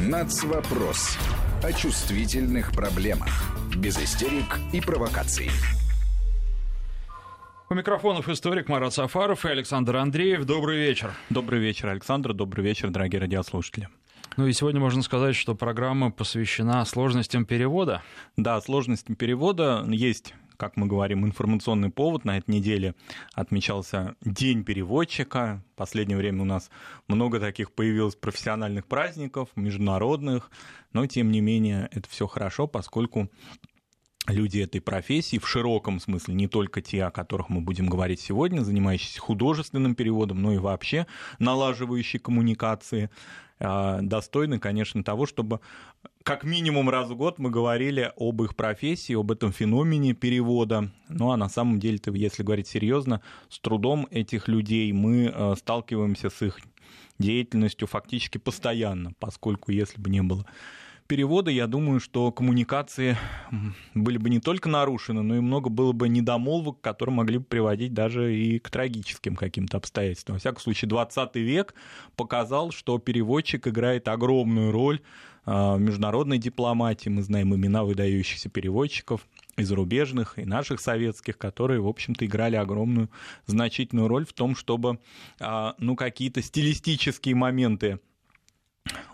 Нацвопрос. О чувствительных проблемах. Без истерик и провокаций. У микрофонов историк Марат Сафаров и Александр Андреев. Добрый вечер. Добрый вечер, Александр. Добрый вечер, дорогие радиослушатели. Ну и сегодня можно сказать, что программа посвящена сложностям перевода. Да, сложностям перевода есть, как мы говорим, информационный повод. На этой неделе отмечался День переводчика. В последнее время у нас много таких появилось профессиональных праздников, международных. Но, тем не менее, это все хорошо, поскольку люди этой профессии в широком смысле, не только те, о которых мы будем говорить сегодня, занимающиеся художественным переводом, но и вообще налаживающие коммуникации, достойны, конечно, того, чтобы как минимум раз в год мы говорили об их профессии, об этом феномене перевода. Ну а на самом деле-то, если говорить серьезно, с трудом этих людей мы сталкиваемся с их деятельностью фактически постоянно, поскольку если бы не было перевода, я думаю, что коммуникации были бы не только нарушены, но и много было бы недомолвок, которые могли бы приводить даже и к трагическим каким-то обстоятельствам. Во всяком случае, 20 век показал, что переводчик играет огромную роль в международной дипломатии. Мы знаем имена выдающихся переводчиков и зарубежных, и наших советских, которые, в общем-то, играли огромную, значительную роль в том, чтобы какие-то стилистические моменты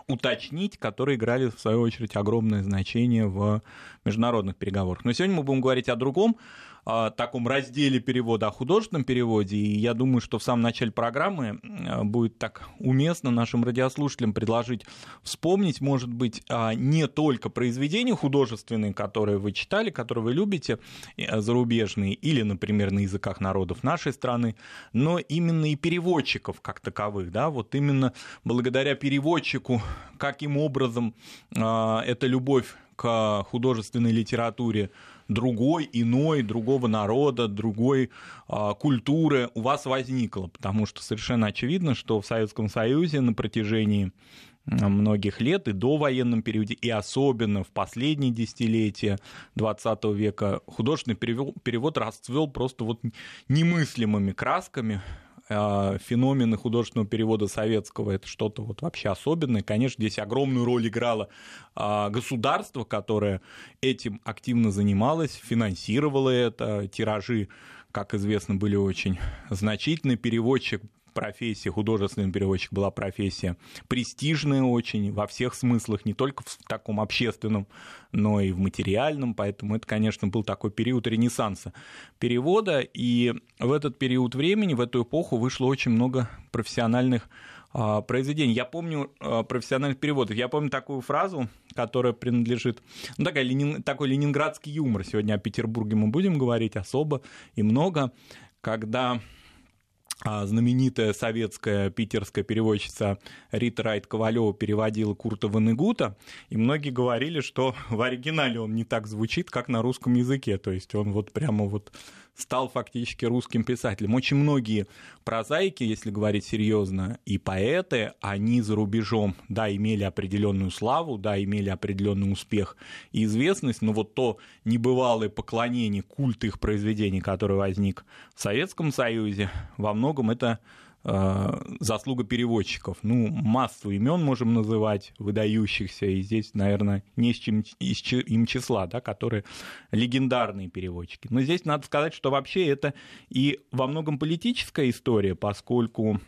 уточнить, которые играли, в свою очередь, огромное значение в международных переговорах. Но сегодня мы будем говорить о другом, о таком разделе перевода, о художественном переводе, и я думаю, что в самом начале программы будет так уместно нашим радиослушателям предложить вспомнить, может быть, не только произведения художественные, которые вы читали, которые вы любите, зарубежные или, например, на языках народов нашей страны, но именно и переводчиков как таковых, да, вот именно благодаря переводчику, каким образом эта любовь к художественной литературе другой, иной, другого народа, другой культуры у вас возникла, потому что совершенно очевидно, что в Советском Союзе на протяжении многих лет и до военного периода, и особенно в последние десятилетия XX века художественный перевод расцвел просто вот немыслимыми красками. Феномены художественного перевода советского — это что-то вот вообще особенное. Конечно, здесь огромную роль играло государство, которое этим активно занималось, финансировало это. Тиражи, как известно, были очень значительные. Профессия художественный переводчик была профессия престижная очень во всех смыслах, не только в таком общественном, но и в материальном, поэтому это, конечно, был такой период ренессанса перевода, и в этот период времени, в эту эпоху вышло очень много профессиональных произведений. Я помню профессиональных переводов, я помню такую фразу, которая принадлежит, такой ленинградский юмор, сегодня о Петербурге мы будем говорить особо и много, когда знаменитая советская питерская переводчица Рита Райт-Ковалева переводила Курта Воннегута, и многие говорили, что в оригинале он не так звучит, как на русском языке, то есть он вот прямо вот стал фактически русским писателем. Очень многие прозаики, если говорить серьезно, и поэты, они за рубежом, да, имели определенную славу, да, имели определенный успех и известность, но вот то небывалое поклонение, культ их произведений, который возник в Советском Союзе, во многом это заслуга переводчиков. Ну, массу имен можем называть выдающихся, и здесь, наверное, не им числа, да, которые легендарные переводчики. Но здесь надо сказать, что вообще это и во многом политическая история, поскольку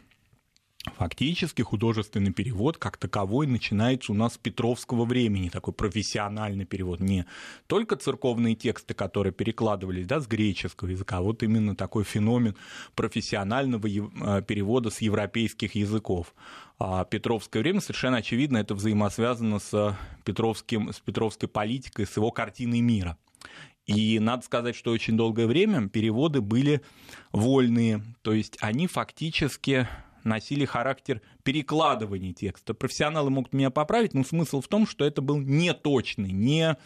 фактически художественный перевод как таковой начинается у нас с Петровского времени, такой профессиональный перевод. Не только церковные тексты, которые перекладывались, да, с греческого языка, а вот именно такой феномен профессионального перевода с европейских языков. А Петровское время, совершенно очевидно, это взаимосвязано с петровской политикой, с его картиной мира. И надо сказать, что очень долгое время переводы были вольные, то есть они фактически носили характер перекладывания текста. Профессионалы могут меня поправить, но смысл в том, что это был не точный, не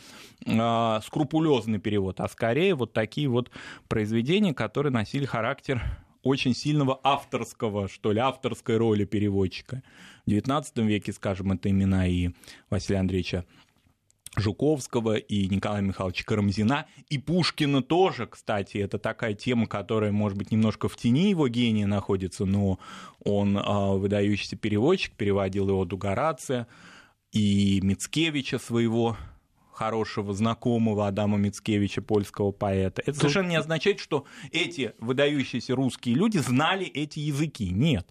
скрупулезный перевод, а скорее вот такие вот произведения, которые носили характер очень сильного авторского, что ли, авторской роли переводчика. В XIX веке, скажем, это имена и Василия Андреевича Жуковского, и Николая Михайловича Карамзина, и Пушкина тоже, кстати, это такая тема, которая, может быть, немножко в тени его гения находится, но он выдающийся переводчик, переводил Иоду Горация, и Мицкевича своего, хорошего знакомого Адама Мицкевича, польского поэта. Это совершенно не означает, что эти выдающиеся русские люди знали эти языки. Нет.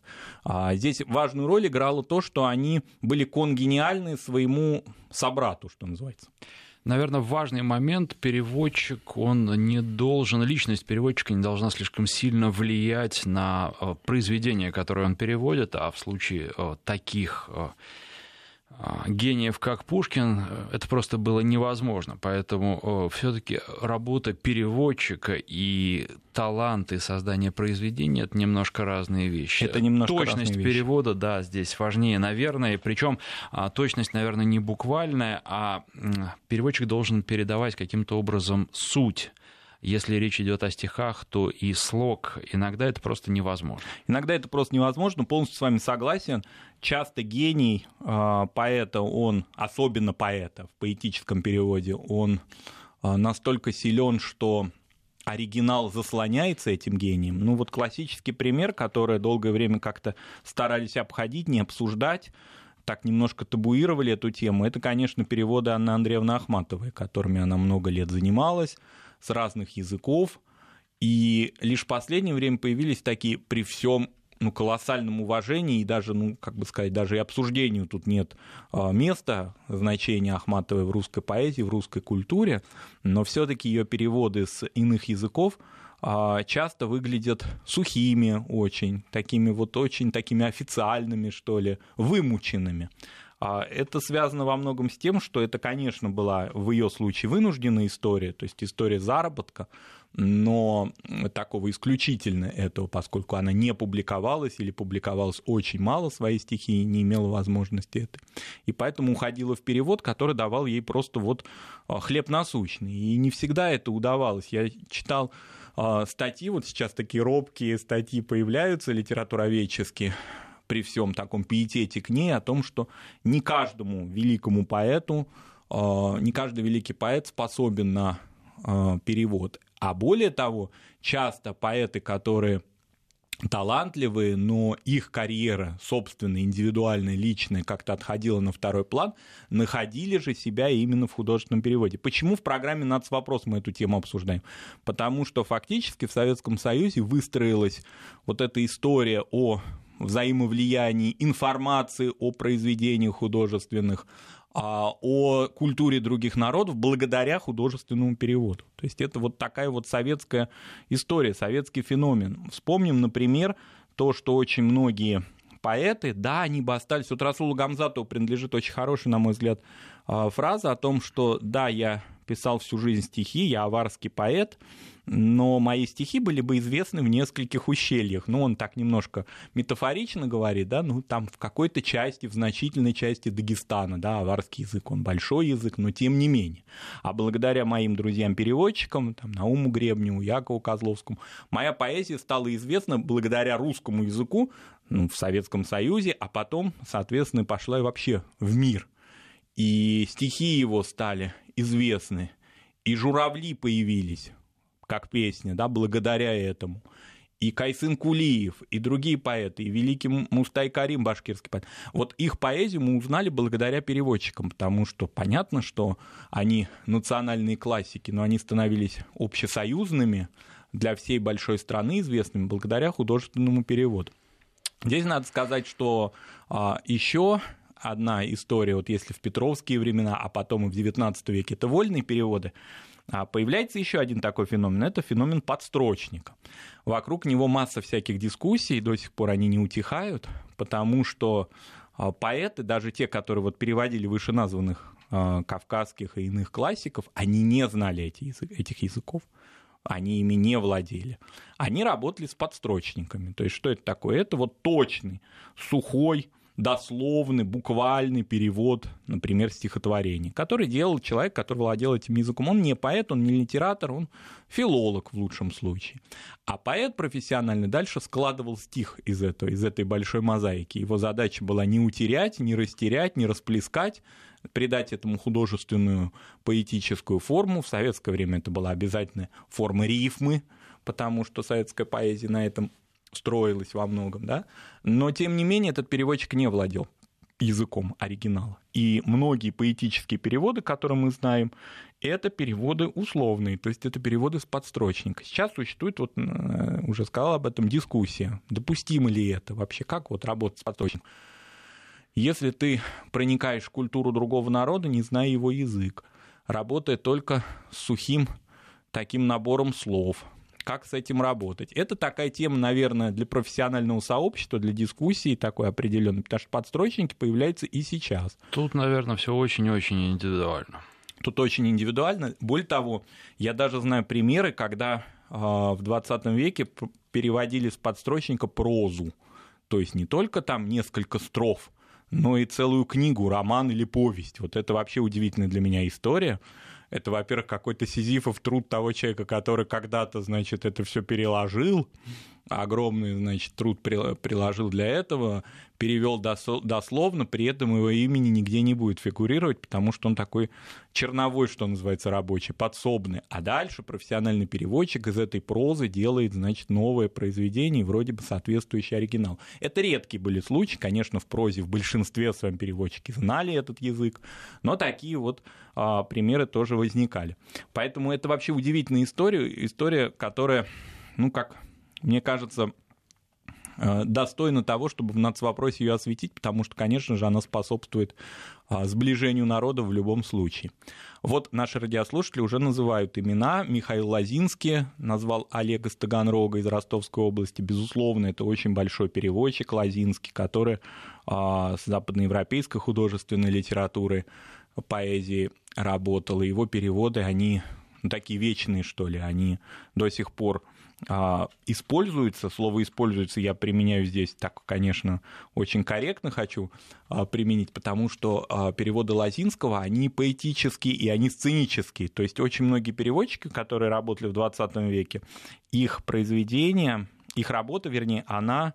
Здесь важную роль играло то, что они были конгениальны своему собрату, что называется. Наверное, важный момент. Переводчик, он не должен, личность переводчика не должна слишком сильно влиять на произведение, которое он переводит, а в случае таких гениев, как Пушкин, это просто было невозможно. Поэтому все-таки работа переводчика и таланты создания произведения — это немножко разные вещи. Это немножко точность перевода, вещи. Да, здесь важнее, наверное. Причем точность, наверное, не буквальная, а переводчик должен передавать каким-то образом суть. Если речь идет о стихах, то и слог. Иногда это просто невозможно. Полностью с вами согласен. Часто гений поэта, он, особенно поэта в поэтическом переводе, он настолько силен, что оригинал заслоняется этим гением. Ну вот классический пример, который долгое время как-то старались обходить, не обсуждать, так немножко табуировали эту тему, это, конечно, переводы Анны Андреевны Ахматовой, которыми она много лет занималась, с разных языков, и лишь в последнее время появились такие, при всем колоссальном уважении и даже, даже и обсуждению тут нет места, значения Ахматовой в русской поэзии, в русской культуре, но все-таки ее переводы с иных языков часто выглядят сухими очень, такими официальными, что ли, вымученными. Это связано во многом с тем, что это, конечно, была в ее случае вынужденная история, то есть история заработка, но такого исключительно этого, поскольку она не публиковалась или публиковалась очень мало, свои стихи, и не имела возможности это. И поэтому уходила в перевод, который давал ей просто хлеб насущный. И не всегда это удавалось. Я читал статьи, сейчас такие робкие статьи появляются литературоведческие, при всем таком пиетете к ней, о том, что не каждому великому поэту, не каждый великий поэт способен на перевод. А более того, часто поэты, которые талантливые, но их карьера собственная, индивидуальная, личная как-то отходила на второй план, находили же себя именно в художественном переводе. Почему в программе «Нацвопрос» мы эту тему обсуждаем? Потому что фактически в Советском Союзе выстроилась эта история о взаимовлиянии информации о произведениях художественных, о культуре других народов благодаря художественному переводу. То есть это такая советская история, советский феномен. Вспомним, например, то, что очень многие поэты, они бы остались... Расулу Гамзатову принадлежит очень хорошая, на мой взгляд, фраза о том, что я писал всю жизнь стихи, я аварский поэт, но мои стихи были бы известны в нескольких ущельях. Он так немножко метафорично говорит, там в какой-то части, в значительной части Дагестана, аварский язык, он большой язык, но тем не менее. А благодаря моим друзьям-переводчикам, Науму Гребневу, Якову Козловскому, моя поэзия стала известна благодаря русскому языку, в Советском Союзе, а потом, соответственно, пошла и вообще в мир. И стихи его стали известны, и «Журавли» появились, как песня, благодаря этому. И Кайсын Кулиев, и другие поэты, и великий Мустай Карим, башкирский поэт. Их поэзию мы узнали благодаря переводчикам, потому что понятно, что они национальные классики, но они становились общесоюзными для всей большой страны, известными благодаря художественному переводу. Здесь надо сказать, что еще одна история, если в петровские времена, а потом и в XIX веке, это вольные переводы, появляется еще один такой феномен, это феномен подстрочника. Вокруг него масса всяких дискуссий, до сих пор они не утихают, потому что поэты, даже те, которые переводили вышеназванных кавказских и иных классиков, они не знали этих языков. Они ими не владели. Они работали с подстрочниками. То есть что это такое? Это точный, сухой, дословный, буквальный перевод, например, стихотворений, который делал человек, который владел этим языком. Он не поэт, он не литератор, он филолог в лучшем случае. А поэт профессиональный дальше складывал стих из этой большой мозаики. Его задача была не утерять, не растерять, не расплескать, придать этому художественную поэтическую форму. В советское время это была обязательная форма рифмы, потому что советская поэзия на этом строилась во многом. Но, тем не менее, этот переводчик не владел языком оригинала. И многие поэтические переводы, которые мы знаем, это переводы условные, то есть это переводы с подстрочника. Сейчас существует, вот уже сказал об этом, дискуссия, допустимо ли это вообще, как вот работать с подстрочником. Если ты проникаешь в культуру другого народа, не зная его язык, работая только с сухим таким набором слов, как с этим работать? Это такая тема, наверное, для профессионального сообщества, для дискуссии такой определенной, потому что подстрочники появляются и сейчас. Тут, наверное, все очень-очень индивидуально. Тут очень индивидуально. Более того, я даже знаю примеры, когда в 20 веке переводили с подстрочника прозу. То есть не только там несколько строф, но и целую книгу, роман или повесть. Вот это вообще удивительная для меня история. Это, во-первых, какой-то сизифов труд того человека, который когда-то, значит, это все переложил, огромный, значит, труд приложил для этого, перевел дословно, при этом его имени нигде не будет фигурировать, потому что он такой черновой, что называется, рабочий, подсобный. А дальше профессиональный переводчик из этой прозы делает, значит, новое произведение, вроде бы соответствующий оригинал. Это редкие были случаи, конечно, в прозе в большинстве своем переводчики знали этот язык, но такие вот примеры тоже возникали. Поэтому это вообще удивительная история, которая, ну, как мне кажется, достойна того, чтобы в нацвопросе ее осветить, потому что, конечно же, она способствует сближению народа в любом случае. Вот наши радиослушатели уже называют имена. Михаил Лозинский назвал Олега Стаганрога из Ростовской области. Безусловно, это очень большой переводчик Лозинский, который с западноевропейской художественной литературы, поэзии работал. И его переводы, они такие вечные, что ли, они до сих пор используется, слово «используется» я применяю здесь так, конечно, очень корректно хочу применить, потому что переводы Лозинского, они поэтические и они сценические, то есть очень многие переводчики, которые работали в 20 веке, их произведения, их работа, вернее, она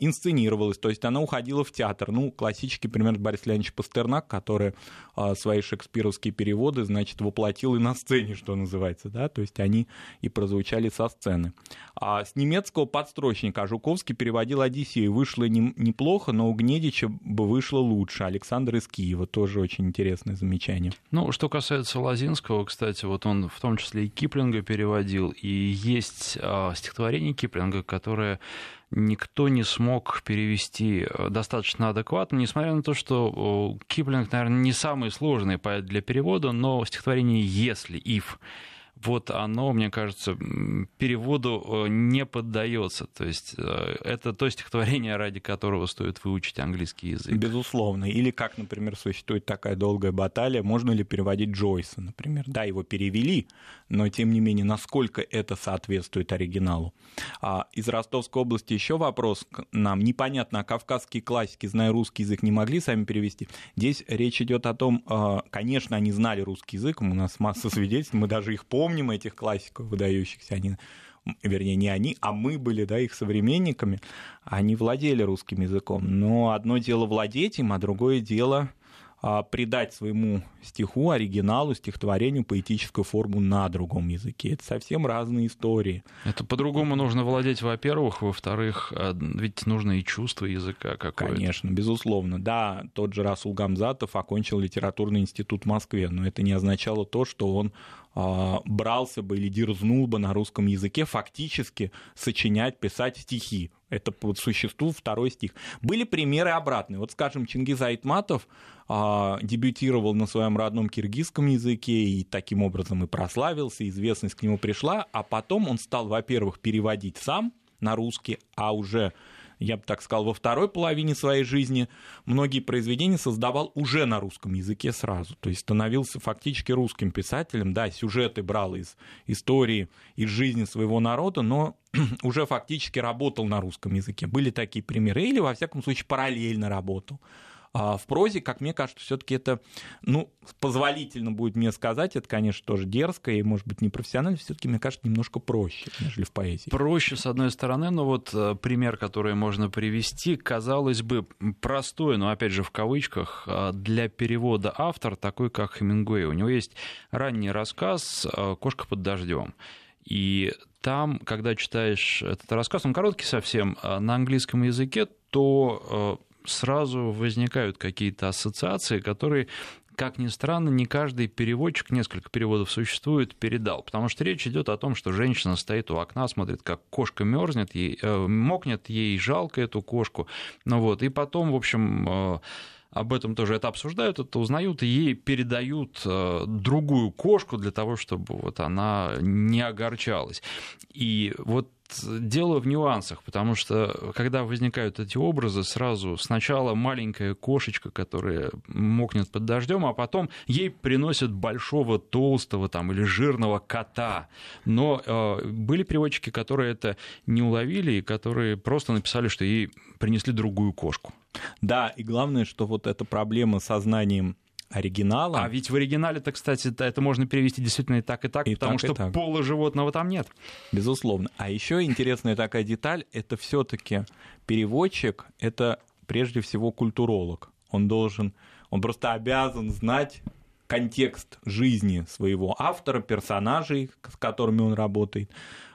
инсценировалась, то есть она уходила в театр. Ну, классический пример Борис Леонидович Пастернак, который свои шекспировские переводы, значит, воплотил и на сцене, что называется, да, то есть они и прозвучали со сцены. А с немецкого подстрочника Жуковский переводил «Одиссею». Вышло неплохо, но у Гнедича бы вышло лучше. Александр из Киева, тоже очень интересное замечание. Ну, что касается Лозинского, кстати, вот он в том числе и Киплинга переводил, и есть стихотворение Киплинга, которое никто не смог перевести достаточно адекватно, несмотря на то, что Киплинг, наверное, не самый сложный поэт для перевода, но стихотворение «Если», «If», вот оно, мне кажется, переводу не поддается. То есть это то стихотворение, ради которого стоит выучить английский язык. Безусловно. Или как, например, существует такая долгая баталия, можно ли переводить Джойса, например. Да, его перевели, но тем не менее, насколько это соответствует оригиналу. Из Ростовской области еще вопрос нам. Непонятно, а кавказские классики, зная русский язык, не могли сами перевести? Здесь речь идет о том, конечно, они знали русский язык, у нас масса свидетельств, мы даже их помним, этих классиков выдающихся, они, вернее, не они, а мы были, да, их современниками, они владели русским языком. Но одно дело владеть им, а другое дело придать своему стиху, оригиналу, стихотворению поэтическую форму на другом языке. Это совсем разные истории. Это по-другому нужно владеть, во-первых, во-вторых, ведь нужно и чувство языка какое-то. Конечно, безусловно. Да, тот же Расул Гамзатов окончил литературный институт в Москве, но это не означало то, что он брался бы или дерзнул бы на русском языке фактически сочинять, писать стихи. Это по существу второй стих. Были примеры обратные. Вот, скажем, Чингиз Айтматов дебютировал на своем родном киргизском языке и таким образом и прославился, известность к нему пришла, а потом он стал, во-первых, переводить сам на русский, а уже, я бы так сказал, во второй половине своей жизни многие произведения создавал уже на русском языке сразу, то есть становился фактически русским писателем, да, сюжеты брал из истории, из жизни своего народа, но уже фактически работал на русском языке. Были такие примеры, или, во всяком случае, параллельно работал. В прозе, как мне кажется, все-таки это, ну, позволительно будет мне сказать, это, конечно, тоже дерзко и, может быть, непрофессионально, все-таки, мне кажется, немножко проще, нежели в поэзии. Проще, с одной стороны, но вот пример, который можно привести, казалось бы, простой, но, опять же, в кавычках, для перевода автор, такой как Хемингуэй. У него есть ранний рассказ «Кошка под дождем». И там, когда читаешь этот рассказ, он короткий совсем, на английском языке, то сразу возникают какие-то ассоциации, которые, как ни странно, не каждый переводчик, несколько переводов существует, передал. Потому что речь идет о том, что женщина стоит у окна, смотрит, как кошка мерзнет, мокнет, ей жалко эту кошку. Ну вот, и потом, в общем, об этом тоже это обсуждают, это узнают, и ей передают другую кошку для того, чтобы вот она не огорчалась. И вот дело в нюансах, потому что, когда возникают эти образы, сразу сначала маленькая кошечка, которая мокнет под дождем, а потом ей приносят большого, толстого там, или жирного кота. Но были переводчики, которые это не уловили, и которые просто написали, что ей принесли другую кошку. Да, и главное, что вот эта проблема со знанием оригинала. А ведь в оригинале-то, кстати, это можно перевести действительно и так, и потому так, что так. Пола животного там нет. Безусловно. А еще интересная такая деталь, это все-таки переводчик, это прежде всего культуролог. Он просто обязан знать контекст жизни своего автора, персонажей, с которыми он работает.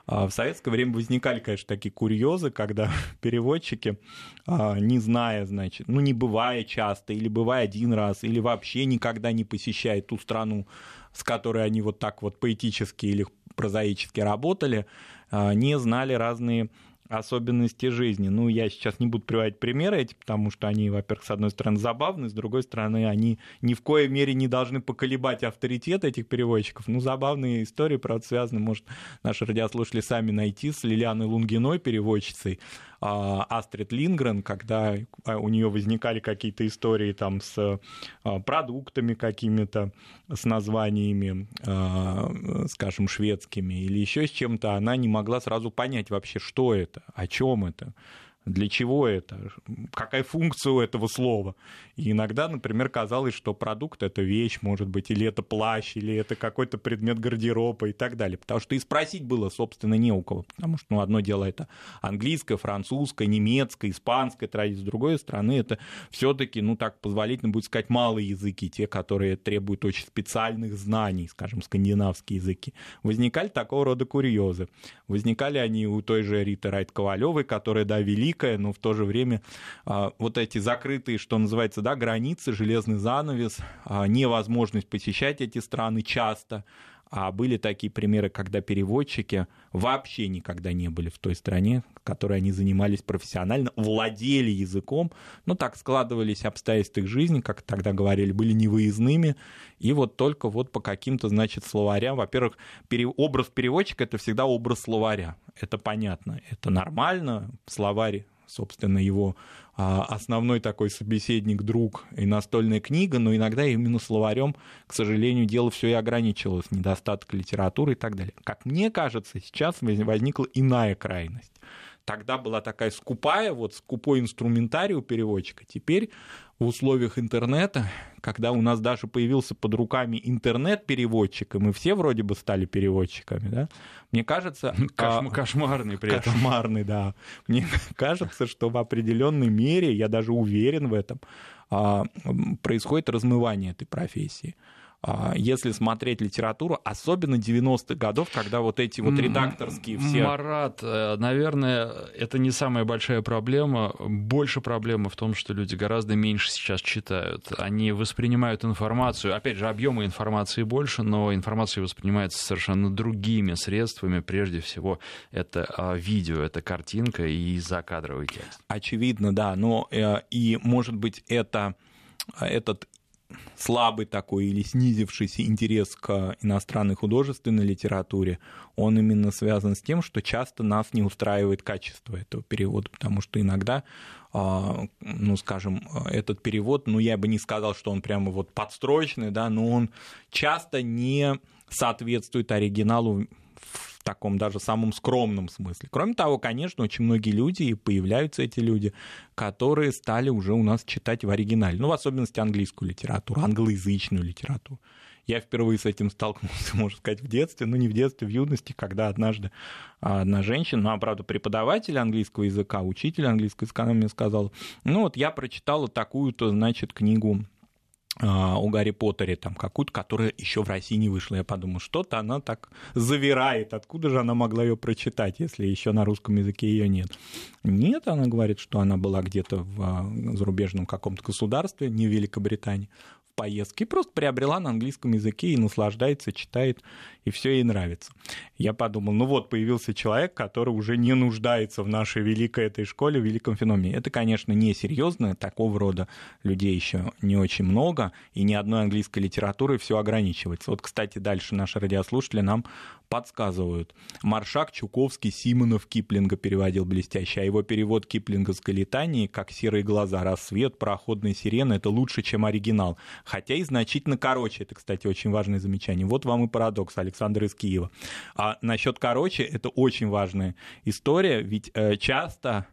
В советское время возникали, конечно, такие курьезы, когда переводчики, не зная, значит, не бывая часто, или бывая один раз, или вообще никогда не посещая ту страну, с которой они вот так вот поэтически или прозаически работали, не знали разные особенности жизни. Я сейчас не буду приводить примеры эти, потому что они, во-первых, с одной стороны забавны, с другой стороны они ни в коей мере не должны поколебать авторитет этих переводчиков. Забавные истории, правда, связаны, может, наши радиослушатели сами найти, с Лилианой Лунгиной, переводчицей, Астрид Линдгрен, когда у нее возникали какие-то истории там с продуктами какими-то, с названиями, скажем, шведскими или еще с чем-то, она не могла сразу понять вообще, что это, о чем это, для чего это, какая функция у этого слова. И иногда, например, казалось, что продукт — это вещь, может быть, или это плащ, или это какой-то предмет гардероба и так далее. Потому что и спросить было, собственно, не у кого. Потому что, одно дело — это английская, французская, немецкая, испанская традиция. С другой стороны, это все-таки, так позволительно будет сказать, малые языки, те, которые требуют очень специальных знаний, скажем, скандинавские языки. Возникали такого рода курьезы. Возникали они у той же Риты Райт-Ковалевой, которая, великая, но в то же время вот эти закрытые, что называется, границы, железный занавес, невозможность посещать эти страны часто. А были такие примеры, когда переводчики вообще никогда не были в той стране, которой они занимались профессионально, владели языком, так складывались обстоятельства их жизни, как тогда говорили, были невыездными, и только по каким-то, словарям. Во-первых, образ переводчика — это всегда образ словаря, это понятно, это нормально, словарь, собственно, его основной такой собеседник, друг и настольная книга, но иногда именно словарем, к сожалению, дело все и ограничилось, недостаток литературы и так далее. Как мне кажется, сейчас возникла иная крайность. Тогда была такая скупой инструментарий у переводчика. Теперь в условиях интернета, когда у нас даже появился под руками интернет-переводчик, и мы все вроде бы стали переводчиками, мне кажется... Кошмарный при этом. Кошмарный, да. Мне кажется, что в определенной мере, я даже уверен в этом, происходит размывание этой профессии. Если смотреть литературу, особенно 90-х годов, когда эти редакторские все... Марат, наверное, это не самая большая проблема. Больше проблема в том, что люди гораздо меньше сейчас читают. Они воспринимают информацию. Опять же, объемы информации больше, но информация воспринимается совершенно другими средствами. Прежде всего, это видео, это картинка и закадровый текст. Очевидно, да. Но и, может быть, этот слабый такой или снизившийся интерес к иностранной художественной литературе, он именно связан с тем, что часто нас не устраивает качество этого перевода, потому что иногда, этот перевод, я бы не сказал, что он прямо подстрочный, но он часто не соответствует оригиналу в таком даже самом скромном смысле. Кроме того, конечно, очень многие люди, и появляются эти люди, которые стали уже у нас читать в оригинале. В особенности английскую литературу, англоязычную литературу. Я впервые с этим столкнулся, можно сказать, в детстве, не в детстве, в юности, когда однажды одна женщина, правда, преподаватель английского языка, учитель английского языка, она мне сказала, я прочитала такую-то, книгу о Гарри Поттере, там, какую-то, которая еще в России не вышла. Я подумал, что-то она так завирает. Откуда же она могла ее прочитать, если еще на русском языке ее нет? Нет, она говорит, что она была где-то в зарубежном каком-то государстве, не в Великобритании, в поездке, и просто приобрела на английском языке и наслаждается, читает, и все ей нравится. Я подумал, ну вот, появился человек, который уже не нуждается в нашей великой этой школе, в великом феномене. Это, конечно, несерьезно, такого рода людей еще не очень много, и ни одной английской литературы все ограничивается. Вот, кстати, дальше наши радиослушатели нам подсказывают. Маршак, Чуковский, Симонов Киплинга переводил блестяще, а его перевод Киплинга с Галитании, как «Серые глаза», «Рассвет», «Проходная сирена» — это лучше, чем оригинал, хотя и значительно короче. Это, кстати, очень важное замечание. Вот вам и парадокс, Александр из Киева. А насчет короче — это очень важная история, ведь часто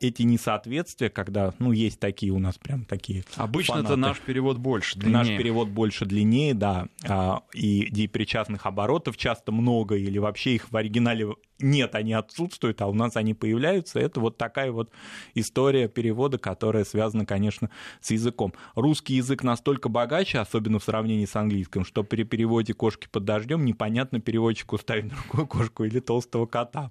эти несоответствия, когда, ну, есть такие у нас прям такие обычно фанаты. Это наш перевод больше длиннее. Наш перевод больше длиннее, да, и причастных оборотов часто много, или вообще их в оригинале нет, они отсутствуют, а у нас они появляются. Это вот такая вот история перевода, которая связана, конечно, с языком. Русский язык настолько богаче, особенно в сравнении с английским, что при переводе «Кошки под дождем» непонятно переводчику ставить другую кошку или толстого кота.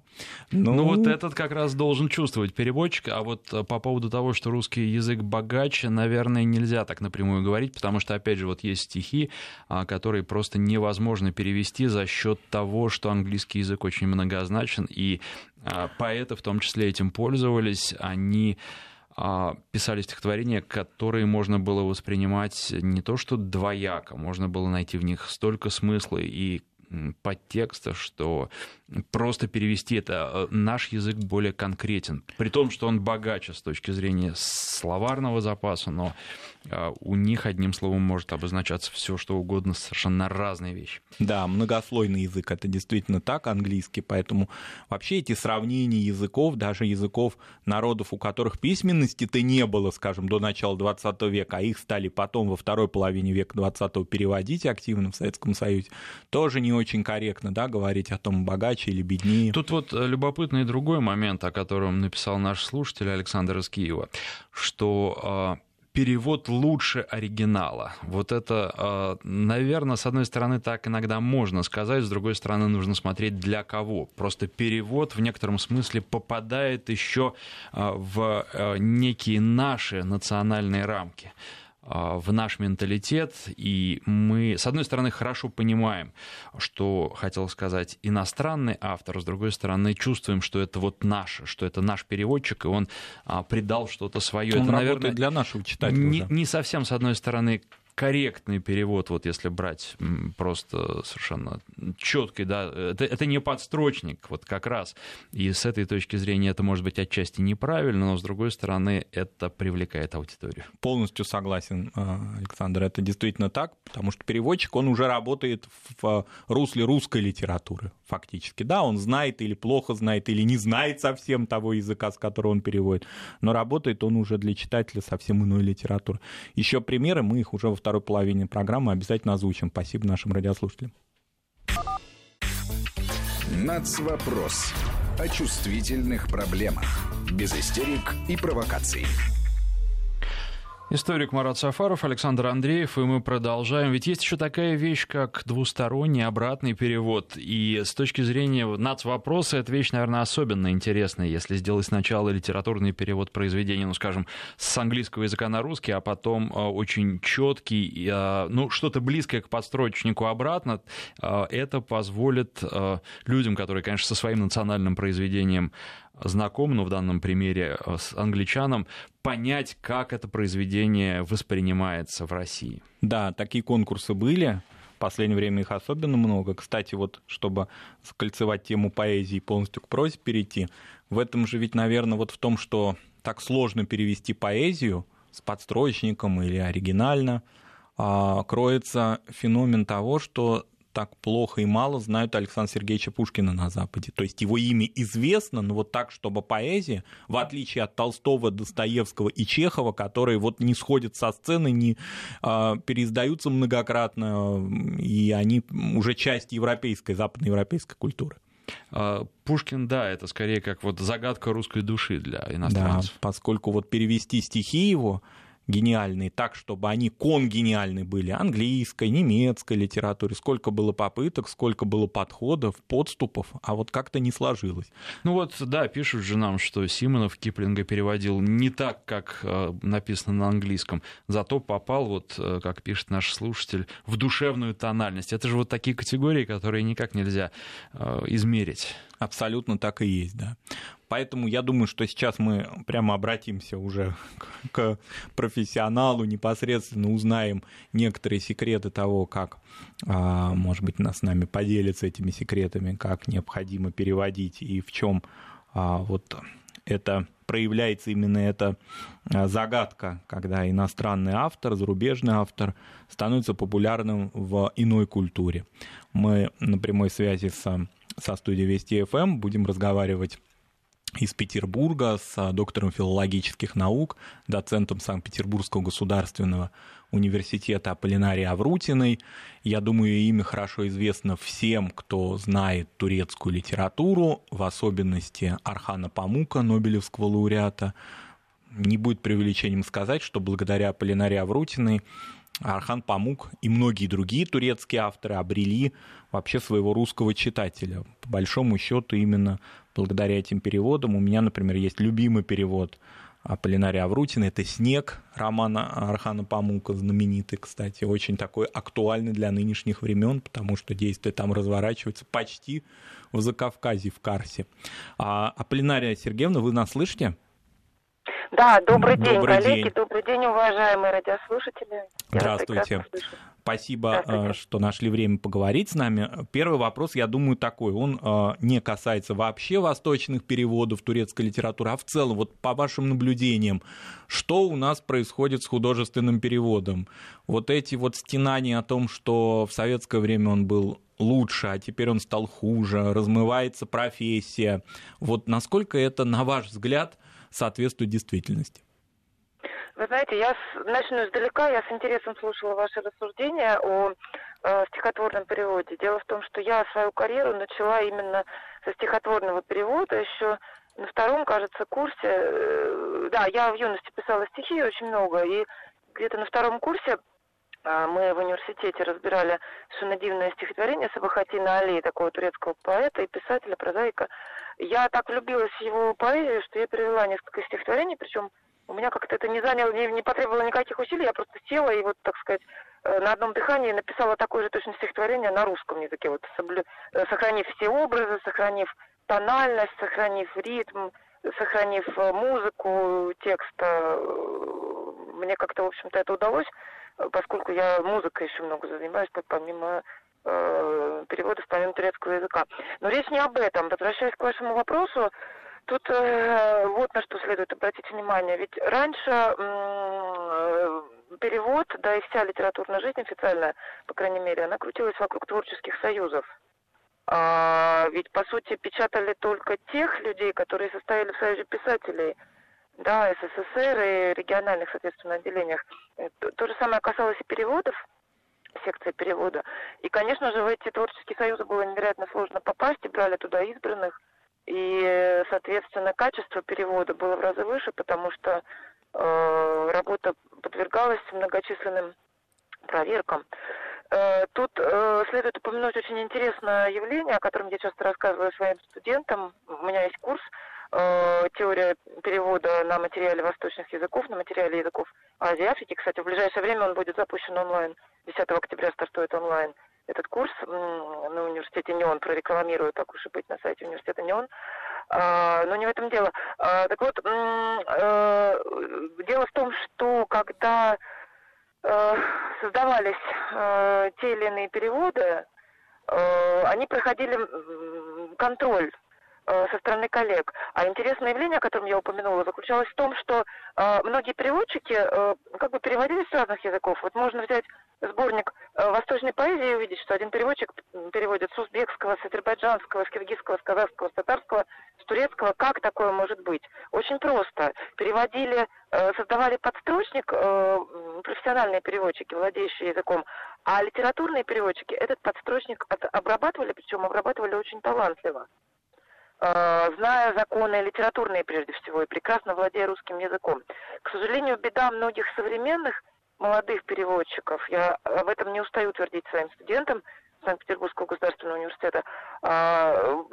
Ну вот этот как раз должен чувствовать переводчик, а вот по поводу того, что русский язык богаче, наверное, нельзя так напрямую говорить, потому что, опять же, вот есть стихи, которые просто невозможно перевести за счет того, что английский язык очень многозначен. И поэты в том числе этим пользовались, они писали стихотворения, которые можно было воспринимать не то что двояко, можно было найти в них столько смысла и подтекста, что просто перевести это. Наш язык более конкретен, при том, что он богаче с точки зрения словарного запаса, но у них одним словом может обозначаться все, что угодно, совершенно разные вещи. Да, многослойный язык, это действительно так, английский, поэтому вообще эти сравнения языков, даже языков народов, у которых письменности-то не было, скажем, до начала XX века, а их стали потом во второй половине века XX переводить активно в Советском Союзе, тоже не очень корректно, да, говорить о том, богаче или беднее. Тут вот любопытный другой момент, о котором написал наш слушатель Александр из Киева, что перевод лучше оригинала. Вот это, наверное, с одной стороны, так иногда можно сказать, с другой стороны, нужно смотреть для кого. Просто перевод в некотором смысле попадает еще в некие наши национальные рамки, в наш менталитет, и мы, с одной стороны, хорошо понимаем, что хотел сказать иностранный автор, с другой стороны, чувствуем, что это вот наше, что это наш переводчик, и он придал что-то свое. Он это, наверное, для нашего читателя. Не совсем, с одной стороны, корректный перевод, вот если брать просто совершенно четкий, да, это не подстрочник, вот как раз. И с этой точки зрения это может быть отчасти неправильно, но с другой стороны это привлекает аудиторию. Полностью согласен, Александр, это действительно так, потому что переводчик, он уже работает в русле русской литературы фактически. Да, он знает или плохо знает, или не знает совсем того языка, с которого он переводит, но работает он уже для читателя совсем иной литературы. Еще примеры, мы их уже во второй половине программы обязательно озвучим. Спасибо нашим радиослушателям. Нацвопрос. О чувствительных проблемах. Без истерик и провокаций. Историк Марат Сафаров, Александр Андреев, и мы продолжаем. Ведь есть еще такая вещь, как двусторонний обратный перевод. И с точки зрения нацвопроса эта вещь, наверное, особенно интересная, если сделать сначала литературный перевод произведения, ну, скажем, с английского языка на русский, а потом очень четкий, ну, что-то близкое к подстрочнику обратно. Это позволит людям, которые, конечно, со своим национальным произведением знаком, но в данном примере с англичаном, понять, как это произведение воспринимается в России. Да, такие конкурсы были. В последнее время их особенно много. Кстати, вот, чтобы закольцевать тему поэзии и полностью к прозе перейти, в этом же ведь, наверное, вот в том, что так сложно перевести поэзию с подстрочником или оригинально, кроется феномен того, что так плохо и мало знают Александра Сергеевича Пушкина на Западе. То есть его имя известно, но вот так, чтобы поэзия, в отличие от Толстого, Достоевского и Чехова, которые вот не сходят со сцены, не переиздаются многократно, и они уже часть европейской, западноевропейской культуры. Пушкин, да, это скорее как вот загадка русской души для иностранцев. Да, поскольку вот перевести стихи его гениальные так, чтобы они конгениальны были английской, немецкой литературе. Сколько было попыток, сколько было подходов, подступов, а вот как-то не сложилось. Ну вот, да, пишут же нам, что Симонов Киплинга переводил не так, как написано на английском, зато попал, вот как пишет наш слушатель, в душевную тональность. Это же вот такие категории, которые никак нельзя измерить. Абсолютно так и есть, да. Поэтому я думаю, что сейчас мы прямо обратимся уже к профессионалу, непосредственно узнаем некоторые секреты того, как, может быть, нас с нами поделятся этими секретами, как необходимо переводить и в чем вот это проявляется именно эта загадка, когда иностранный автор, зарубежный автор становится популярным в иной культуре. Мы на прямой связи со студией Вести ФМ будем разговаривать из Петербурга с доктором филологических наук, доцентом Санкт-Петербургского государственного университета Аполлинарией Аврутиной. Я думаю, имя хорошо известно всем, кто знает турецкую литературу, в особенности Орхана Памука, нобелевского лауреата. Не будет преувеличением сказать, что благодаря Аполлинарии Аврутиной Орхан Памук и многие другие турецкие авторы обрели вообще своего русского читателя. По большому счету именно благодаря этим переводам. У меня, например, есть любимый перевод Аполлинарии Аврутиной. Это «Снег» романа Орхана Памука, знаменитый, кстати, очень такой актуальный для нынешних времен, потому что действие там разворачивается почти в Закавказье, в Карсе. Аполлинария Сергеевна, вы нас слышите? Да, добрый день, коллеги, добрый день, уважаемые радиослушатели. Здравствуйте. Спасибо, что нашли время поговорить с нами. Первый вопрос, я думаю, такой, он не касается вообще восточных переводов турецкой литературы, а в целом, вот по вашим наблюдениям, что у нас происходит с художественным переводом? Вот эти вот стенания о том, что в советское время он был лучше, а теперь он стал хуже, размывается профессия. Вот насколько это, на ваш взгляд, соответствует действительности? Вы знаете, я начну издалека. Я с интересом слушала ваши рассуждения о стихотворном переводе. Дело в том, что я свою карьеру начала именно со стихотворного перевода. Еще на втором, кажется, курсе... Да, я в юности писала стихи очень много. И где-то на втором курсе мы в университете разбирали совершенно дивное стихотворение Сабахаттина Али, такого турецкого поэта и писателя, прозаика. Я так влюбилась в его поэзию, что я перевела несколько стихотворений, причем у меня как-то это не заняло, не потребовало никаких усилий, я просто села и вот, так сказать, на одном дыхании написала такое же точно стихотворение на русском языке, вот, сохранив все образы, сохранив тональность, сохранив ритм, сохранив музыку текста. Мне как-то, в общем-то, это удалось, поскольку я музыкой еще много занимаюсь, помимо переводов, помимо турецкого языка. Но речь не об этом. Возвращаясь к вашему вопросу, тут вот на что следует обратить внимание. Ведь раньше перевод, да и вся литературная жизнь официальная, по крайней мере, она крутилась вокруг творческих союзов. Ведь, по сути, печатали только тех людей, которые состояли в Союзе писателей, да, СССР и региональных, соответственно, отделениях. То же самое касалось и переводов, секции перевода. И, конечно же, в эти творческие союзы было невероятно сложно попасть, и брали туда избранных. И, соответственно, качество перевода было в разы выше, потому что работа подвергалась многочисленным проверкам. Тут следует упомянуть очень интересное явление, о котором я часто рассказываю своим студентам. У меня есть курс «Теория перевода на материале восточных языков», на материале языков Азии и Африки. Кстати, в ближайшее время он будет запущен онлайн. 10 октября стартует онлайн этот курс на университете НИОН, прорекламирую, так уж и быть, на сайте университета НИОН. Но не в этом дело. Так вот, дело в том, что когда создавались те или иные переводы, они проходили контроль со стороны коллег. А интересное явление, о котором я упомянула, заключалось в том, что многие переводчики как бы переводились с разных языков. Вот можно взять сборник восточной поэзии и увидеть, что один переводчик переводит с узбекского, с азербайджанского, с киргизского, с казахского, с татарского, с турецкого. Как такое может быть? Очень просто. Переводили, создавали подстрочник профессиональные переводчики, владеющие языком, а литературные переводчики этот подстрочник обрабатывали, причем обрабатывали очень талантливо. зная законы литературные прежде всего и прекрасно владея русским языком. К сожалению, беда многих современных молодых переводчиков, я об этом не устаю твердить своим студентам Санкт-Петербургского государственного университета,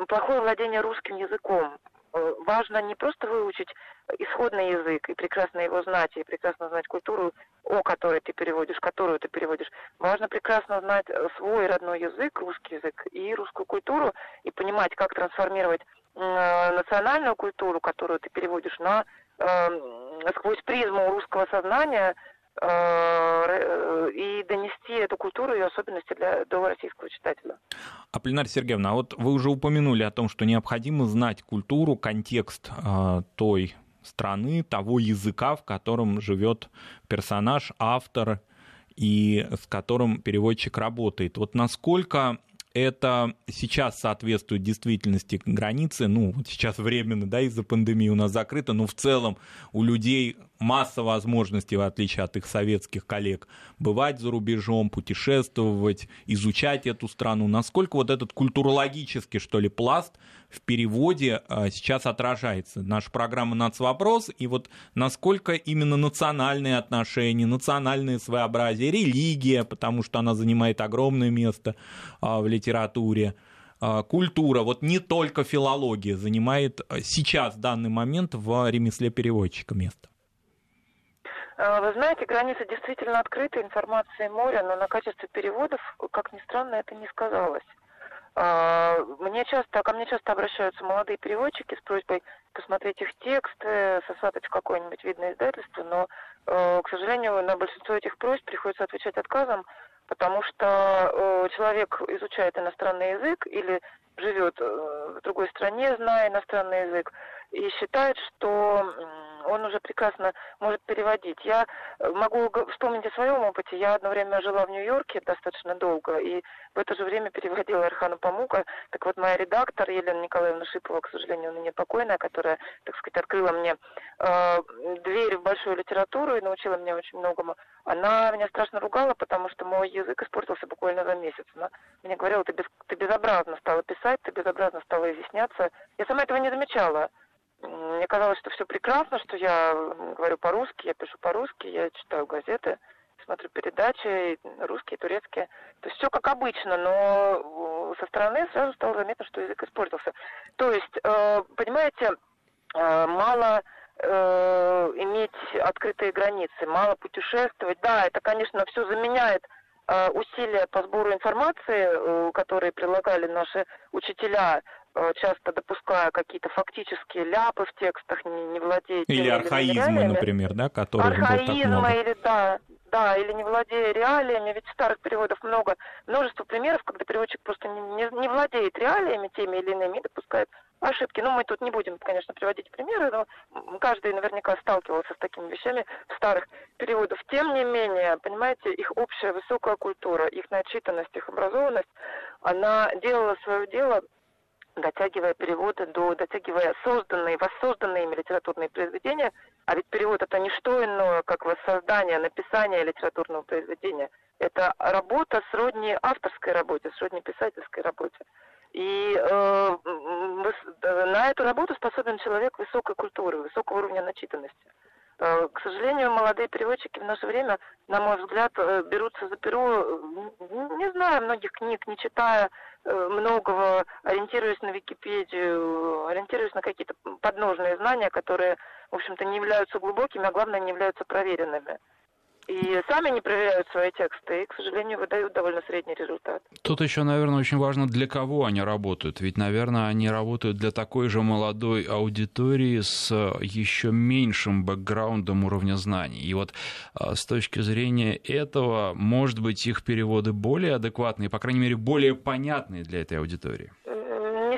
плохое владение русским языком. Важно не просто выучить исходный язык и прекрасно его знать, и прекрасно знать культуру, о которой ты переводишь, которую ты переводишь. Важно прекрасно знать свой родной язык, русский язык и русскую культуру, и понимать, как трансформировать национальную культуру, которую ты переводишь, на сквозь призму русского сознания, и донести эту культуру и особенности до российского читателя. Аполлинария Сергеевна, а вот вы уже упомянули о том, что необходимо знать культуру, контекст той страны, того языка, в котором живет персонаж, автор, и с которым переводчик работает. Вот насколько это сейчас соответствует действительности границы, вот сейчас временно, из-за пандемии у нас закрыто, но в целом у людей масса возможностей, в отличие от их советских коллег, бывать за рубежом, путешествовать, изучать эту страну. Насколько вот этот культурологический, пласт в переводе сейчас отражается? Наша программа «Нацвопрос», и вот насколько именно национальные отношения, национальное своеобразие, религия, потому что она занимает огромное место в литературе, культура, не только филология занимает сейчас, в данный момент, в ремесле переводчика место. Вы знаете, границы действительно открыты, информации море, но на качестве переводов, как ни странно, это не сказалось. Ко мне часто обращаются молодые переводчики с просьбой посмотреть их тексты, сосватать в какое-нибудь видное издательство, но, к сожалению, на большинство этих просьб приходится отвечать отказом, потому что человек изучает иностранный язык или живет в другой стране, зная иностранный язык, и считает, что он уже прекрасно может переводить. Я могу вспомнить о своем опыте. Я одно время жила в Нью-Йорке достаточно долго, и в это же время переводила Орхана Памука. Так вот, моя редактор Елена Николаевна Шипова, к сожалению, ныне покойная, которая, так сказать, открыла мне дверь в большую литературу и научила меня очень многому, она меня страшно ругала, потому что мой язык испортился буквально за месяц. Она мне говорила: ты безобразно стала писать, ты безобразно стала изъясняться. Я сама этого не замечала. Мне казалось, что все прекрасно, что я говорю по-русски, я пишу по-русски, я читаю газеты, смотрю передачи, русские, турецкие. То есть все как обычно, но со стороны сразу стало заметно, что язык испортился. То есть, понимаете, мало иметь открытые границы, мало путешествовать. Да, это, конечно, все заменяет усилия по сбору информации, которые прилагали наши учителя, часто допуская какие-то фактические ляпы в текстах, не владея... Или архаизмы, например, да, которые было так много. Или, или не владея реалиями, ведь старых переводов много. Множество примеров, когда переводчик просто не владеет реалиями теми или иными, допускает ошибки. Мы тут не будем, конечно, приводить примеры, но каждый наверняка сталкивался с такими вещами в старых переводах. Тем не менее, понимаете, их общая высокая культура, их начитанность, их образованность, она делала свое дело, дотягивая переводы, дотягивая воссозданные ими литературные произведения, а ведь перевод — это не что иное, как воссоздание, написание литературного произведения. Это работа сродни авторской работе, сродни писательской работе. И на эту работу способен человек высокой культуры, высокого уровня начитанности. К сожалению, молодые переводчики в наше время, на мой взгляд, берутся за перо, не зная многих книг, не читая многого, ориентируясь на Википедию, ориентируясь на какие-то подножные знания, которые, в общем-то, не являются глубокими, а главное, не являются проверенными. И сами не проверяют свои тексты, и, к сожалению, выдают довольно средний результат. Тут еще, наверное, очень важно, для кого они работают. Ведь, наверное, они работают для такой же молодой аудитории с еще меньшим бэкграундом уровня знаний. И с точки зрения этого, может быть, их переводы более адекватные, по крайней мере, более понятные для этой аудитории.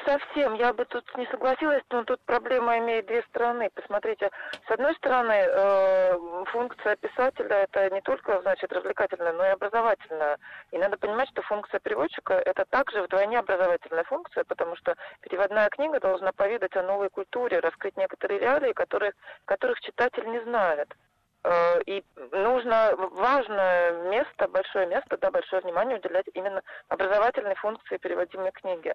Совсем. Я бы тут не согласилась, но тут проблема имеет две стороны. Посмотрите, с одной стороны, функция писателя — это не только, развлекательная, но и образовательная. И надо понимать, что функция переводчика — это также вдвойне образовательная функция, потому что переводная книга должна поведать о новой культуре, раскрыть некоторые реалии, которых читатель не знает. И важное место, большое внимание уделять именно образовательной функции переводимой книги.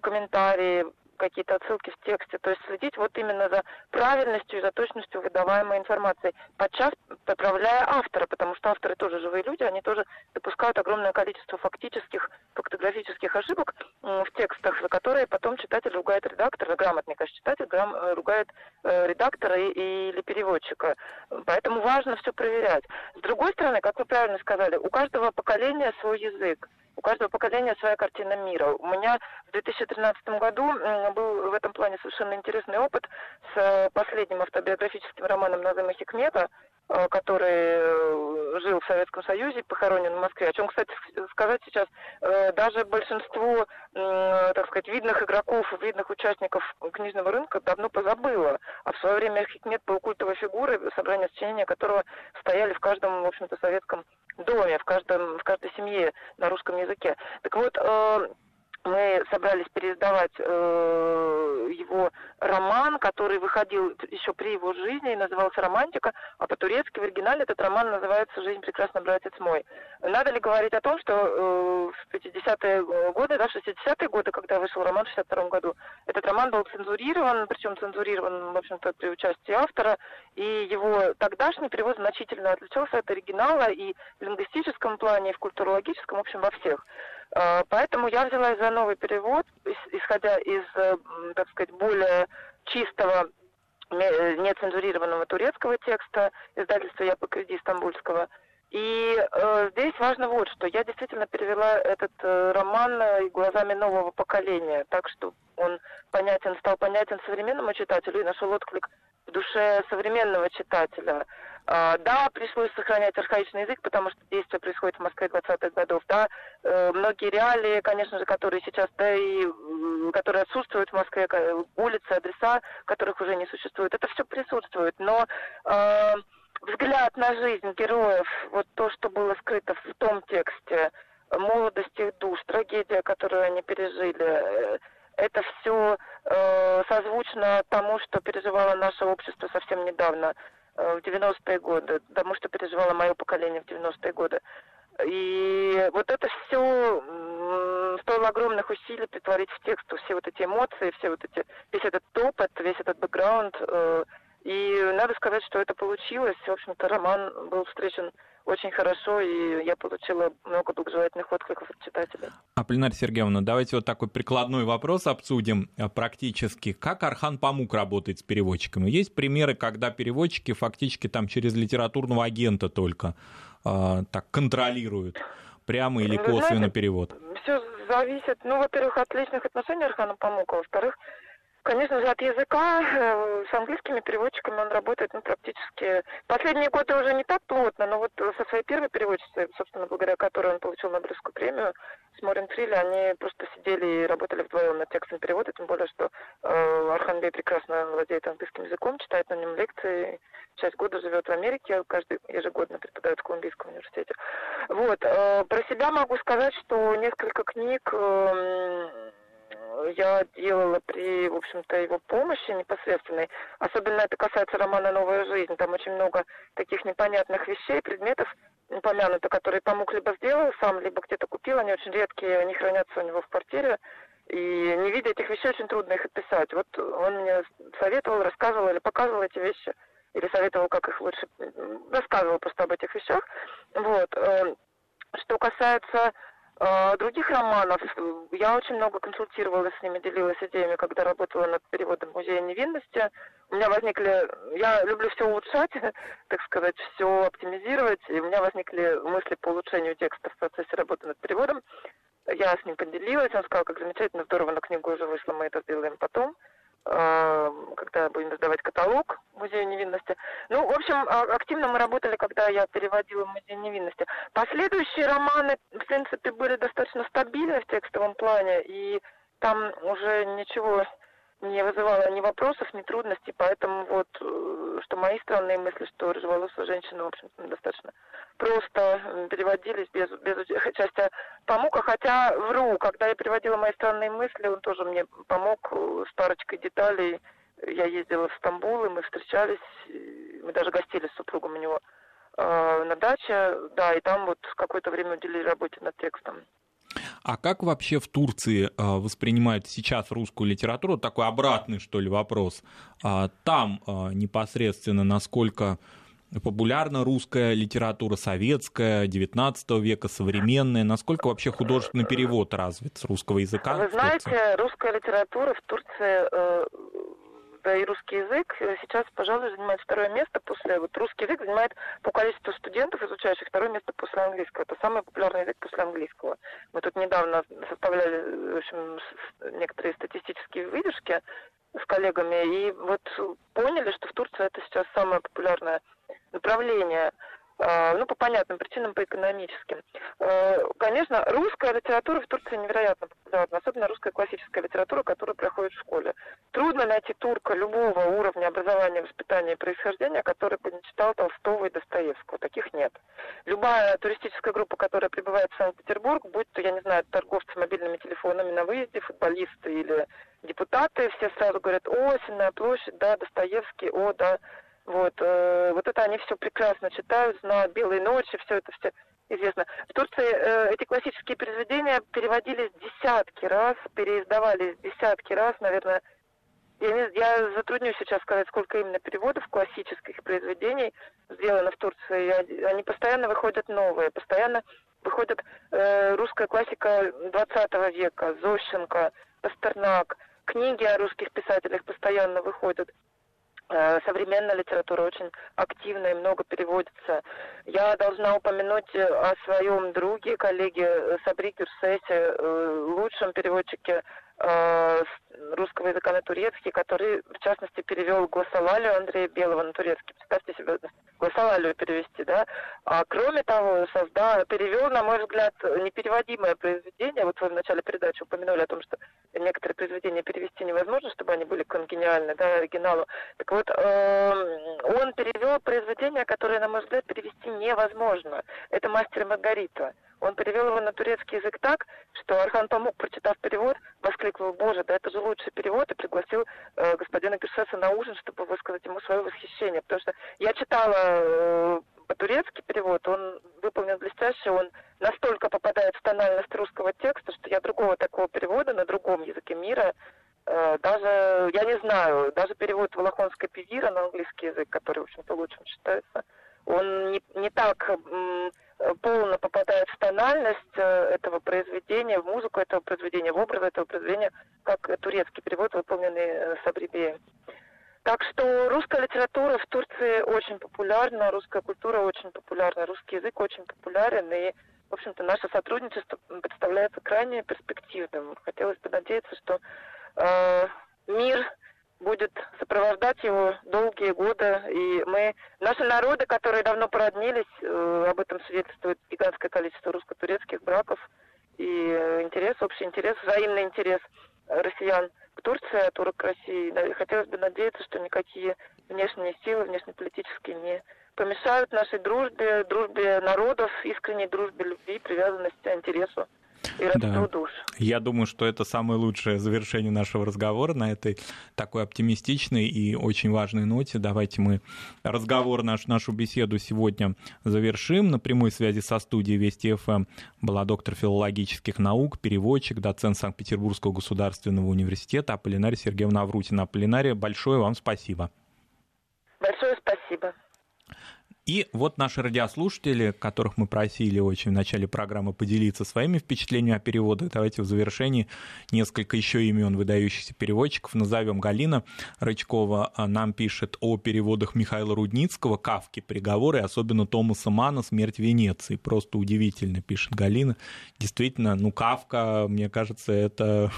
комментарии, какие-то отсылки в тексте, то есть следить вот именно за правильностью и за точностью выдаваемой информации, подчас поправляя автора, потому что авторы тоже живые люди, они тоже допускают огромное количество фактических, фактографических ошибок в текстах, за которые потом читатель ругает редактора, грамотный, конечно, читатель ругает редактора или переводчика. Поэтому важно все проверять. С другой стороны, как вы правильно сказали, у каждого поколения свой язык. У каждого поколения своя картина мира. У меня в 2013 году был в этом плане совершенно интересный опыт с последним автобиографическим романом Назыма Хикмета, который жил в Советском Союзе, похоронен в Москве. О чем, кстати, сказать сейчас, даже большинство, так сказать, видных игроков, видных участников книжного рынка давно позабыло. А в свое время Хикмет был культовой фигурой, собрание сочинения которого стояли в каждом, в общем-то, советском доме, в каждой семье на русском языке. Так вот, мы собрались переиздавать его роман, который выходил еще при его жизни и назывался «Романтика», а по-турецки в оригинале этот роман называется «Жизнь прекрасна, братец мой». Надо ли говорить о том, что в 50-е годы, да, в 60-е годы, когда вышел роман в 62-м году, этот роман был цензурирован, причем цензурирован, в общем-то, при участии автора, и его тогдашний перевод значительно отличался от оригинала и в лингвистическом плане, и в культурологическом, в общем, во всех. Поэтому я взялась за новый перевод, исходя из, так сказать, более чистого, нецензурированного турецкого текста издательства «Япы-Креди» стамбульского. И здесь важно вот что. Я действительно перевела этот роман глазами нового поколения, так что он понятен, стал понятен современному читателю и нашел отклик в душе современного читателя. Да, пришлось сохранять архаичный язык, потому что действие происходит в Москве 20-х годов. Да, многие реалии, конечно же, которые сейчас, да и которые отсутствуют в Москве, улицы, адреса, которых уже не существует, это все присутствует. Но взгляд на жизнь героев, вот то, что было скрыто в том тексте, молодость их душ, трагедия, которую они пережили, это все созвучно тому, что переживало наше общество совсем недавно, в 90-е годы, потому что переживало мое поколение в 90-е годы. И вот это все стоило огромных усилий притворить в текст все вот эти эмоции, все вот эти, весь этот топот, весь этот бэкграунд. И надо сказать, что это получилось. В общем-то, роман был встречен очень хорошо, и я получила много благожелательных откликов от читателей. Аполлинария Сергеевна, давайте вот такой прикладной вопрос обсудим практически. Как Орхан Памук работает с переводчиками? Есть примеры, когда переводчики фактически там через литературного агента только так контролируют прямо или косвенно перевод? Все зависит, во-первых, от личных отношений Орхана Памука, во-вторых, конечно же, от языка. С английскими переводчиками он работает практически... Последние годы уже не так плотно, но вот со своей первой переводчицей, собственно, благодаря которой он получил Нобелевскую премию, с Морин Фрили, они просто сидели и работали вдвоем над текстом перевода, тем более, что Орхан прекрасно владеет английским языком, читает на нем лекции, часть года живет в Америке, каждый ежегодно преподает в Колумбийском университете. Вот. Про себя могу сказать, что несколько книг... я делала при, в общем-то, его помощи непосредственной. Особенно это касается романа «Новая жизнь». Там очень много таких непонятных вещей, предметов упомянуто, которые Памук либо сделал сам, либо где-то купил. Они очень редкие, они хранятся у него в квартире. И не видя этих вещей, очень трудно их описать. Вот он мне советовал, рассказывал или показывал эти вещи, или советовал, как их лучше... Рассказывал просто об этих вещах. Вот. Что касается... других романов, я очень много консультировалась с ними, делилась идеями, когда работала над переводом «Музея невинности». У меня возникли... Я люблю все улучшать, так сказать, все оптимизировать, и у меня возникли мысли по улучшению текста в процессе работы над переводом. Я с ним поделилась, он сказал, как замечательно, здорово, на книгу уже вышло, мы это сделаем потом, когда будем издавать каталог «Музея невинности». Ну, в общем, активно мы работали, когда я переводила «Музей невинности». Последующие романы, в принципе, были достаточно стабильны в текстовом плане, и там уже ничего не вызывало ни вопросов, ни трудностей, поэтому вот, что мои странные мысли, что рыжеволосая женщина, в общем-то, достаточно просто переводились без участия Памука, хотя вру, когда я переводила мои странные мысли, он тоже мне помог с парочкой деталей, я ездила в Стамбул, и мы встречались, мы даже гостили с супругом у него на даче, да, и там вот какое-то время уделили работе над текстом. А как вообще в Турции воспринимают сейчас русскую литературу? Такой обратный, что ли, вопрос. Там непосредственно насколько популярна русская литература, советская, XIX века, современная? Насколько вообще художественный перевод развит с русского языка? Вы знаете, русская литература в Турции... Да и русский язык сейчас, пожалуй, занимает второе место после... Вот русский язык занимает по количеству студентов, изучающих, второе место после английского. Это самый популярный язык после английского. Мы тут недавно составляли, в общем, некоторые статистические выдержки с коллегами, и вот поняли, что в Турции это сейчас самое популярное направление. Ну, по понятным причинам, по экономическим. Конечно, русская литература в Турции невероятно популярна, особенно русская классическая литература, которая проходит в школе. Трудно найти турка любого уровня образования, воспитания и происхождения, который бы не читал Толстого и Достоевского. Таких нет. Любая туристическая группа, которая прибывает в Санкт-Петербург, будь то, я не знаю, торговцы мобильными телефонами на выезде, футболисты или депутаты, все сразу говорят: о, Сенная площадь, да, Достоевский, о, да. Вот это они все прекрасно читают, знают, «Белые ночи», все это все известно. В Турции эти классические произведения переводились десятки раз, переиздавались десятки раз, наверное. Я затруднюсь сейчас сказать, сколько именно переводов классических произведений сделано в Турции. Они постоянно выходят новые, постоянно выходит русская классика 20 века, Зощенко, Пастернак. Книги о русских писателях постоянно выходят. Современная литература очень активно и много переводится. Я должна упомянуть о своем друге, коллеге Сабри Кюрсесе, лучшем переводчике русского языка на турецкий, который, в частности, перевел «Гласолалию» Андрея Белого на турецкий. Представьте себе, «Гласолалию» перевести, да? А кроме того, перевел, на мой взгляд, непереводимое произведение. Вот вы в начале передачи упомянули о том, что некоторые произведения перевести невозможно, чтобы они были конгениальны, да, оригиналу. Так вот, он перевел произведение, которое, на мой взгляд, перевести невозможно. Это «Мастер и Маргарита». Он перевел его на турецкий язык так, что Орхан Памук, прочитав перевод, воскликнул: «Боже, да это же лучший перевод!» и пригласил господина Кюрсеса на ужин, чтобы высказать ему свое восхищение. Потому что я читала по-турецки перевод, он выполнен блестяще, он настолько попадает в тональность русского текста, что я другого такого перевода на другом языке мира даже, я не знаю, даже перевод Волохонской Певира на английский язык, который, в общем-то, лучшим считается, он не так... полно попадает в тональность этого произведения, в музыку этого произведения, в образ этого произведения, как турецкий перевод, выполненный Сабрибеем. Так что русская литература в Турции очень популярна, русская культура очень популярна, русский язык очень популярен, и, в общем-то, наше сотрудничество представляется крайне перспективным. Хотелось бы надеяться, что мир будет сопровождать его долгие годы, и наши народы, которые давно породнились, об этом свидетельствует гигантское количество русско-турецких браков, и интерес, общий интерес, взаимный интерес россиян к Турции, а турок к России. Хотелось бы надеяться, что никакие внешние силы, внешнеполитические, не помешают нашей дружбе, дружбе народов, искренней дружбе, любви, привязанности, интересу. Да. Я думаю, что это самое лучшее завершение нашего разговора на этой такой оптимистичной и очень важной ноте. Давайте мы разговор нашу беседу сегодня завершим. На прямой связи со студией Вести ФМ была доктор филологических наук, переводчик, доцент Санкт-Петербургского государственного университета Аполлинария Сергеевна Аврутина. Аполлинария, большое вам спасибо. Большое спасибо. И вот наши радиослушатели, которых мы просили очень в начале программы поделиться своими впечатлениями о переводах, давайте в завершении несколько еще имен выдающихся переводчиков назовем. Галина Рычкова нам пишет о переводах Михаила Рудницкого, «Кафки», «Приговоры», особенно Томаса Манна «Смерть Венеции». Просто удивительно, пишет Галина. Действительно, «Кафка», мне кажется, это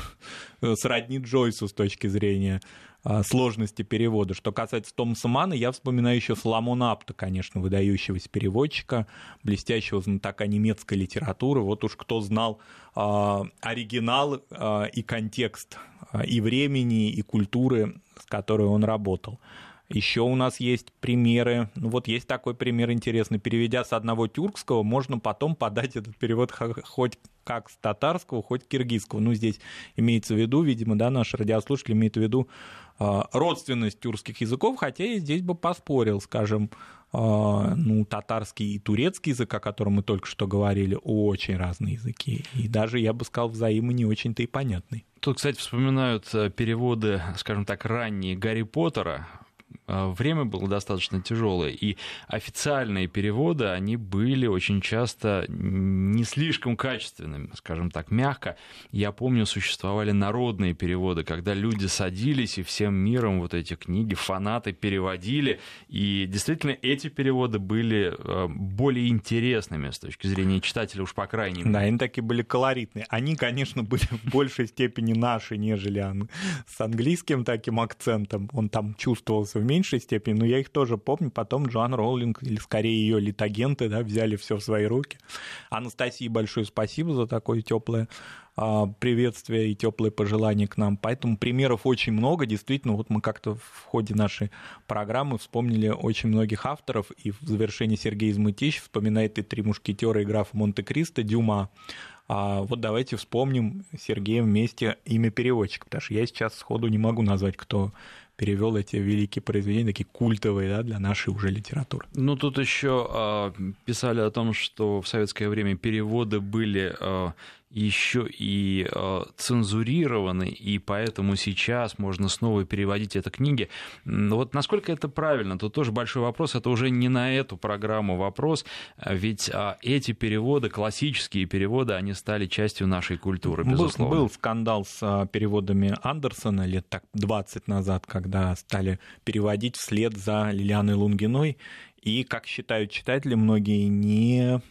сродни Джойсу с точки зрения сложности перевода. Что касается Томаса Манна, я вспоминаю еще Соломона Апта, конечно, выдающегося переводчика, блестящего знатока немецкой литературы. Вот уж кто знал оригинал и контекст и времени, и культуры, с которой он работал. Еще у нас есть примеры. Ну вот есть такой пример интересный. Переведя с одного тюркского, можно потом подать этот перевод хоть как с татарского, хоть киргизского. Ну здесь имеется в виду, видимо, да, наш радиослушатель имеет в виду родственность тюркских языков, хотя я здесь бы поспорил, скажем, ну, татарский и турецкий язык, о котором мы только что говорили, очень разные языки. И даже, я бы сказал, взаимно не очень-то и понятные. Тут, кстати, вспоминают переводы, скажем так, ранние Гарри Поттера. Время было достаточно тяжелое, и официальные переводы, они были очень часто не слишком качественными, скажем так, мягко. Я помню, существовали народные переводы, когда люди садились и всем миром вот эти книги фанаты переводили, и действительно эти переводы были более интересными с точки зрения читателя, уж по крайней мере. Да, они такие были колоритные. Они, конечно, были в большей степени наши, нежели с английским таким акцентом. Он там чувствовался в меньшей степени, но я их тоже помню. Потом Джоан Роулинг, или скорее ее литагенты, да, взяли все в свои руки. Анастасии большое спасибо за такое теплое приветствие и теплые пожелания к нам. Поэтому примеров очень много. Действительно, вот мы как-то в ходе нашей программы вспомнили очень многих авторов. И в завершении Сергей Измытищ вспоминает и «Три мушкетера», и «Графа Монте-Кристо», Дюма. А вот давайте вспомним, Сергеем вместе имя переводчика, потому что я сейчас сходу не могу назвать, кто перевел эти великие произведения, такие культовые, да, для нашей уже литературы. Ну, тут еще писали о том, что в советское время переводы были еще и цензурированы, и поэтому сейчас можно снова переводить эти книги. Но вот насколько это правильно, тут тоже большой вопрос, это уже не на эту программу вопрос, ведь эти переводы, классические переводы, они стали частью нашей культуры, безусловно. Был скандал с переводами Андерсона лет так 20 назад, когда стали переводить вслед за Лилианой Лунгиной, и, как считают читатели, многие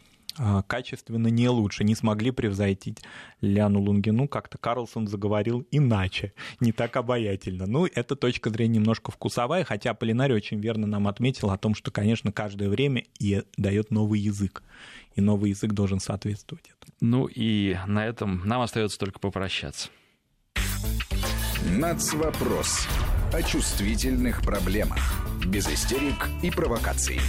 качественно не лучше, не смогли превзойти Лилиану Лунгину, как-то Карлсон заговорил иначе, не так обаятельно. Ну, это точка зрения немножко вкусовая, хотя Аполлинарий очень верно нам отметил о том, что, конечно, каждое время и дает новый язык, и новый язык должен соответствовать этому. Ну и на этом нам остается только попрощаться. Нацвопрос о чувствительных проблемах, без истерик и провокаций.